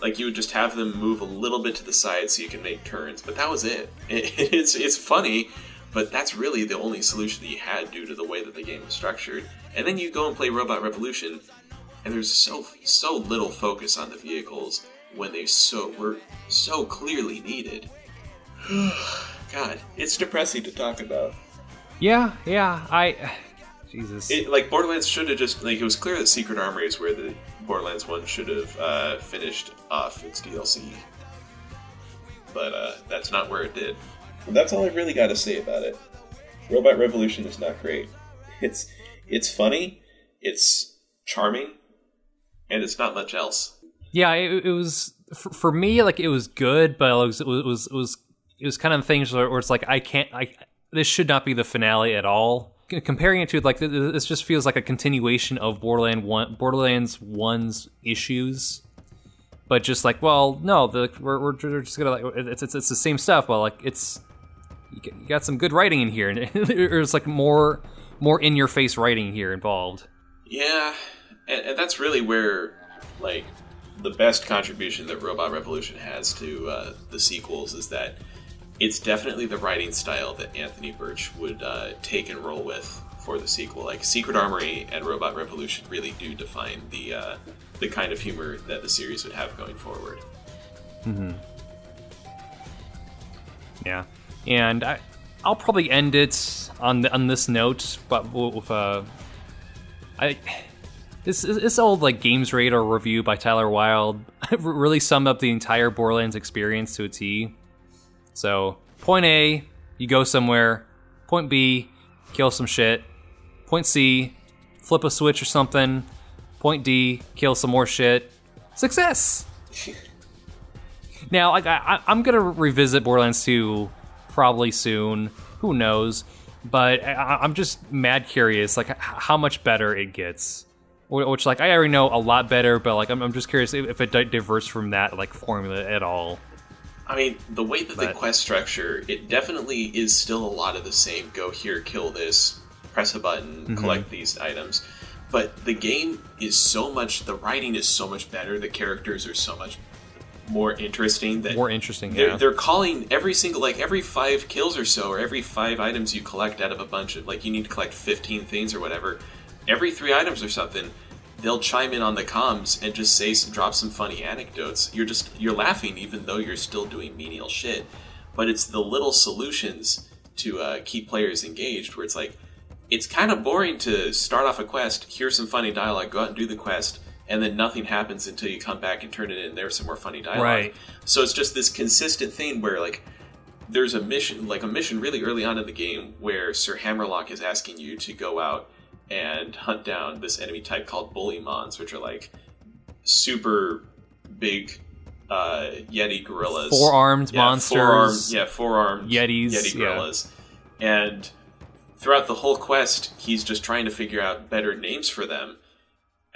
Like, you would just have them move a little bit to the side so you can make turns, but that was it. it it's, it's funny, but that's really the only solution that you had due to the way that the game was structured. And then you go and play Robot Revolution, and there's so so little focus on the vehicles when they so were so clearly needed. God, it's depressing to talk about. Yeah, yeah, I... Jesus. It, like, Borderlands should have just... Like, it was clear that Secret Armory is where the Borderlands one should have uh, finished off its D L C. But uh, that's not where it did. And that's all I really got to say about it. Robot Revolution is not great. It's... It's funny, it's charming, and it's not much else. Yeah, it, it was for me. Like, it was good, but it was it was it was it was kind of things where, where it's like I can't. I this should not be the finale at all. Comparing it to, like, this just feels like a continuation of Borderlands one, Borderlands one's issues, but just like, well, no, the, we're we're just gonna like it's it's it's the same stuff. Well, like, it's you got some good writing in here, and there's like more. more in-your-face writing here involved. Yeah, and, and that's really where, like, the best contribution that Robot Revolution has to uh, the sequels is that it's definitely the writing style that Anthony Birch would uh, take and roll with for the sequel. Like, Secret Armory and Robot Revolution really do define the uh, the kind of humor that the series would have going forward. Mm-hmm. Yeah, and I... I'll probably end it on the, on this note, but with uh, I this this old like Games Radar review by Tyler Wilde really summed up the entire Borderlands experience to a T. So point A, you go somewhere. Point B, kill some shit. Point C, flip a switch or something. Point D, kill some more shit. Success. Now, like, I, I'm gonna revisit Borderlands two. Probably soon, who knows? But I, I'm just mad curious, like, how much better it gets. Which, like, I already know a lot better, but, like, I'm, I'm just curious if it diverges from that, like, formula at all. I mean, the way that but. the quest structure, it definitely is still a lot of the same. Go here, kill this, press a button, mm-hmm. collect these items. But the game is so much, the writing is so much better, the characters are so much more interesting that more interesting they're, yeah. they're calling every single, like, every five kills or so, or every five items you collect out of a bunch of, like, you need to collect fifteen things or whatever, every three items or something, they'll chime in on the comms and just say some, drop some funny anecdotes. You're just you're laughing even though you're still doing menial shit, but it's the little solutions to uh keep players engaged, where it's like, it's kind of boring to start off a quest, here's some funny dialogue, go out and do the quest, and then nothing happens until you come back and turn it in. There's some more funny dialogue. Right. So it's just this consistent thing where, like, there's a mission, like a mission really early on in the game where Sir Hammerlock is asking you to go out and hunt down this enemy type called Bully Mons, which are, like, super big uh, Yeti gorillas. Four-armed yeah, monsters. Four-armed, yeah, four-armed Yetis, Yeti gorillas. Yeah. And throughout the whole quest, he's just trying to figure out better names for them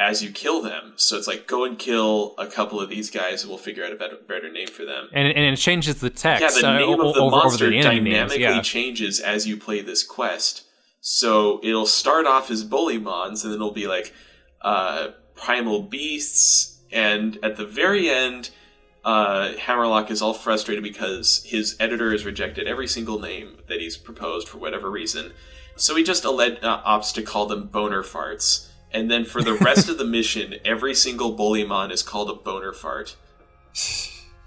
as you kill them. So it's like, go and kill a couple of these guys and we'll figure out a better, better name for them. And, and it changes the text. Yeah, the name uh, of the over, monster over the dynamically names, yeah. changes as you play this quest. So it'll start off as Bully Mons, and then it'll be like uh, Primal Beasts, and at the very end, uh, Hammerlock is all frustrated because his editor has rejected every single name that he's proposed for whatever reason. So he just elect, uh, opts to call them Boner Farts. And then for the rest of the mission, every single Bullymon is called a boner fart.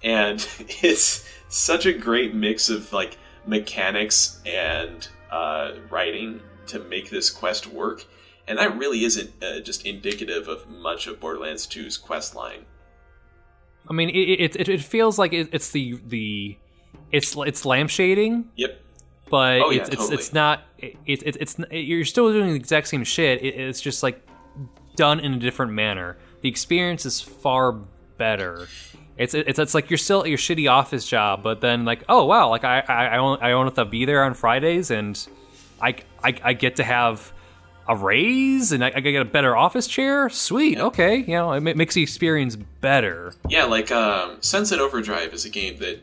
And it's such a great mix of, like, mechanics and uh, writing to make this quest work. and that really isn't uh, just indicative of much of Borderlands two's questline. I mean, it it, it feels like it, it's the the it's it's lampshading. Yep. But oh, yeah, it's, totally. it's it's not it, it, it's it's you're still doing the exact same shit. It, it's just like done in a different manner. The experience is far better. It's it's it's like you're still at your shitty office job, but then like, oh wow, like I I I don't, I don't have to be there on Fridays, and I I, I get to have a raise, and I, I get a better office chair. Sweet, yeah. Okay, you know, it makes the experience better. Yeah, like um, Sunset Overdrive is a game that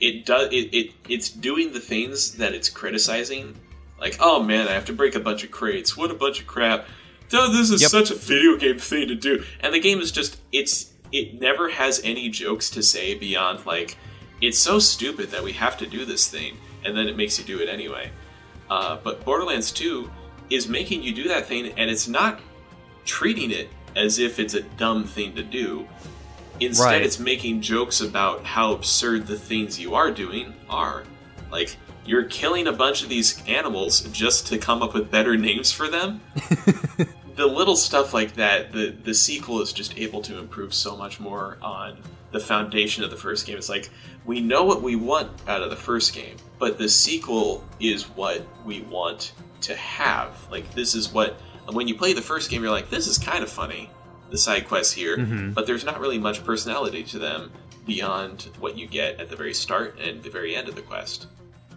it does it, it it's doing the things that it's criticizing. Like, oh man, I have to break a bunch of crates. What a bunch of crap. No, this is yep. such a video game thing to do. And the game is just it's. It never has any jokes to say beyond, like, it's so stupid that we have to do this thing, and then it makes you do it anyway. Uh, but Borderlands two is making you do that thing, and it's not treating it as if it's a dumb thing to do. Instead, right. It's making jokes about how absurd the things you are doing are. Like, you're killing a bunch of these animals just to come up with better names for them? The little stuff like that, the, the sequel is just able to improve so much more on the foundation of the first game. It's like, we know what we want out of the first game, but the sequel is what we want to have. Like, this is what... When you play the first game, you're like, this is kind of funny, the side quests here, mm-hmm. but there's not really much personality to them beyond what you get at the very start and the very end of the quest.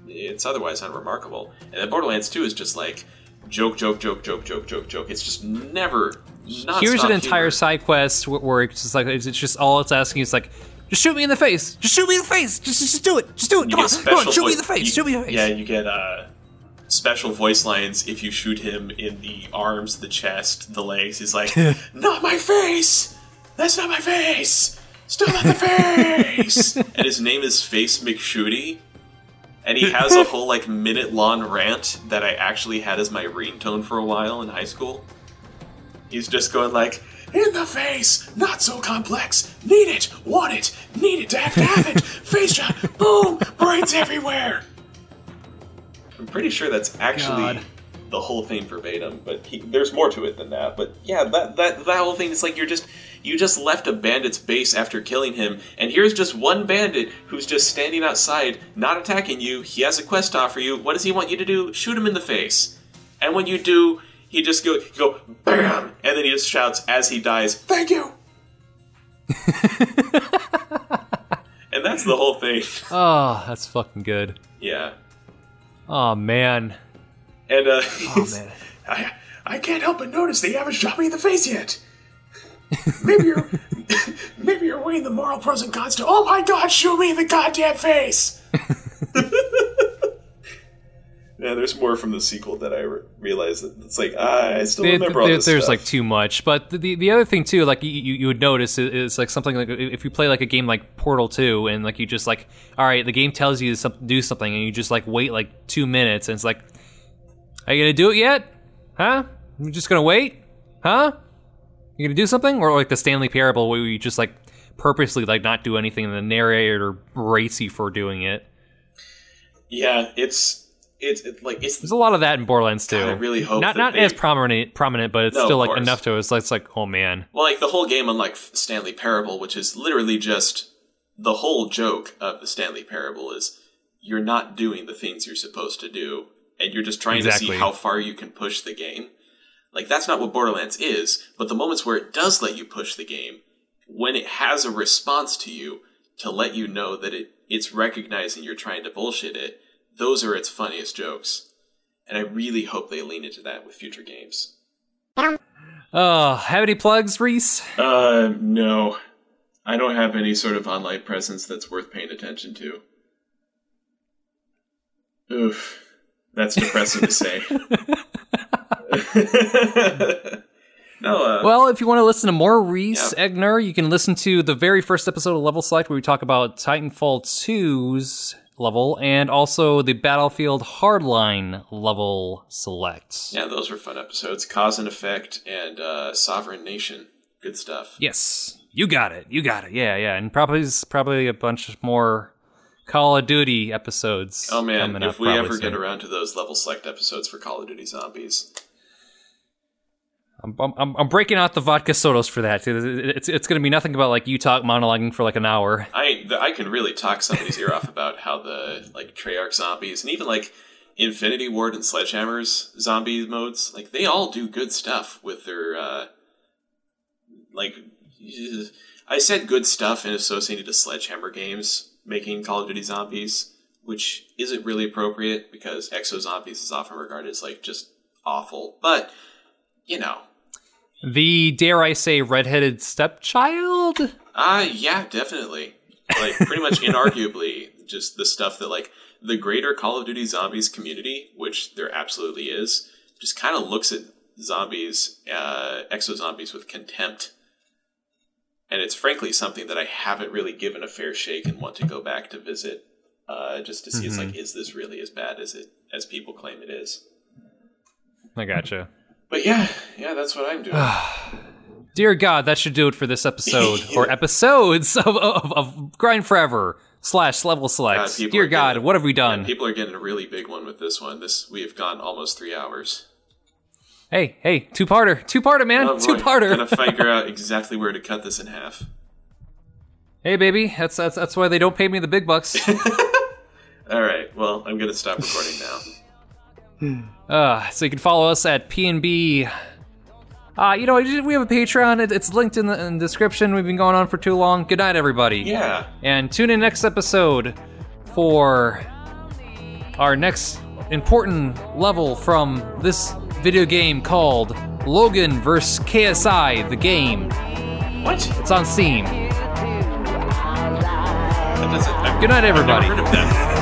It's otherwise unremarkable. And then Borderlands two is just like... Joke, joke, joke, joke, joke, joke, joke. It's just never. Here's an entire humor. Side quest where it's just like it's just all it's asking is like, just shoot me in the face, just shoot me in the face, just just do it, just do it. Come on, come on, shoot voice, me in the face, you, shoot me in the face. Yeah, you get uh, special voice lines if you shoot him in the arms, the chest, the legs. He's like, not my face. That's not my face. Still not the face. And his name is Face McShooty. And he has a whole, like, minute-long rant that I actually had as my ringtone for a while in high school. He's just going, like, in the face, not so complex, need it, want it, need it to have to have it, face shot, boom, brains everywhere. I'm pretty sure that's actually God. The whole thing verbatim, but he, there's more to it than that. But, yeah, that, that, that whole thing is, like, you're just... You just left a bandit's base after killing him, and here's just one bandit who's just standing outside, not attacking you. He has a quest to offer you. What does he want you to do? Shoot him in the face. And when you do, he just go, you go, bam! And then he just shouts as he dies, thank you! And that's the whole thing. Oh, that's fucking good. Yeah. Oh, man. And, uh, oh, man. I, I can't help but notice that you haven't shot me in the face yet. maybe you're maybe you're weighing the moral pros and cons to, oh my god, shoot me in the goddamn face. Yeah, there's more from the sequel that I re- realized that it's like ah, I still there, remember there, all this there's stuff. Like too much, but the the other thing too, like you, you would notice is, is like something like if you play like a game like Portal two and like you just like, all right, the game tells you to do something and you just like wait like two minutes, and it's like, are you gonna do it yet? Huh? You're just gonna wait? Huh? You gonna do something? Or like the Stanley Parable, where you just like purposely like not do anything and the narrator rates you for doing it. Yeah, it's it's it, like it's there's a lot of that in Borderlands too. I really hope not not they, as prominent prominent, but it's no, still like course. Enough to it. It's like, it's like oh man. Well, like the whole game, unlike Stanley Parable, which is literally just the whole joke of the Stanley Parable is you're not doing the things you're supposed to do, and you're just trying exactly. to see how far you can push the game. Like, that's not what Borderlands is, but the moments where it does let you push the game, when it has a response to you to let you know that it, it's recognizing you're trying to bullshit it, those are its funniest jokes. And I really hope they lean into that with future games. Uh, have any plugs, Reese? Uh, no. I don't have any sort of online presence that's worth paying attention to. Oof. That's depressing to say. no, uh, well, if you want to listen to more Reese yeah. Eichner, you can listen to the very first episode of Level Select, where we talk about Titanfall two's level and also the Battlefield Hardline Level Select. Yeah, those were fun episodes. Cause and Effect and uh, Sovereign Nation. Good stuff. Yes, you got it. You got it. Yeah, yeah. And probably probably a bunch more Call of Duty episodes. Oh, man. If up, we ever soon. Get around to those Level Select episodes for Call of Duty Zombies. I'm I'm I'm breaking out the vodka sodas for that. It's it's going to be nothing about like you talk monologuing for like an hour. I I can really talk somebody's ear off about how the like Treyarch zombies and even like Infinity Ward and Sledgehammer's zombie modes, like they all do good stuff with their uh, like. I said good stuff and associated to Sledgehammer games making Call of Duty Zombies, which isn't really appropriate because Exo Zombies is often regarded as like just awful, but. You know. The, dare I say, redheaded stepchild? Uh, yeah, definitely. Like, pretty much inarguably, just the stuff that, like, the greater Call of Duty Zombies community, which there absolutely is, just kind of looks at zombies, uh, exo-zombies with contempt. And it's frankly something that I haven't really given a fair shake and want to go back to visit, uh, just to see, mm-hmm. It's like, is this really as bad as it as people claim it is? I gotcha. But yeah, yeah, that's what I'm doing. Dear God, that should do it for this episode, yeah. Or episodes of, of, of Grind Forever slash Level Selects. God, Dear God, getting, what have we done? Yeah, people are getting a really big one with this one. This we have gone almost three hours. Hey, hey, two-parter. Two-parter, man. Oh, two-parter. I'm going to figure out exactly where to cut this in half. Hey, baby, that's, that's, that's why they don't pay me the big bucks. All right, well, I'm going to stop recording now. Uh, so you can follow us at P N B. Uh, you know, we have a Patreon. It, it's linked in the, in the description. We've been going on for too long. Good night, everybody. Yeah. And tune in next episode for our next important level from this video game called Logan versus. K S I, the game. What? It's on Steam. That doesn't, I've, Good night, everybody. I've never heard of that.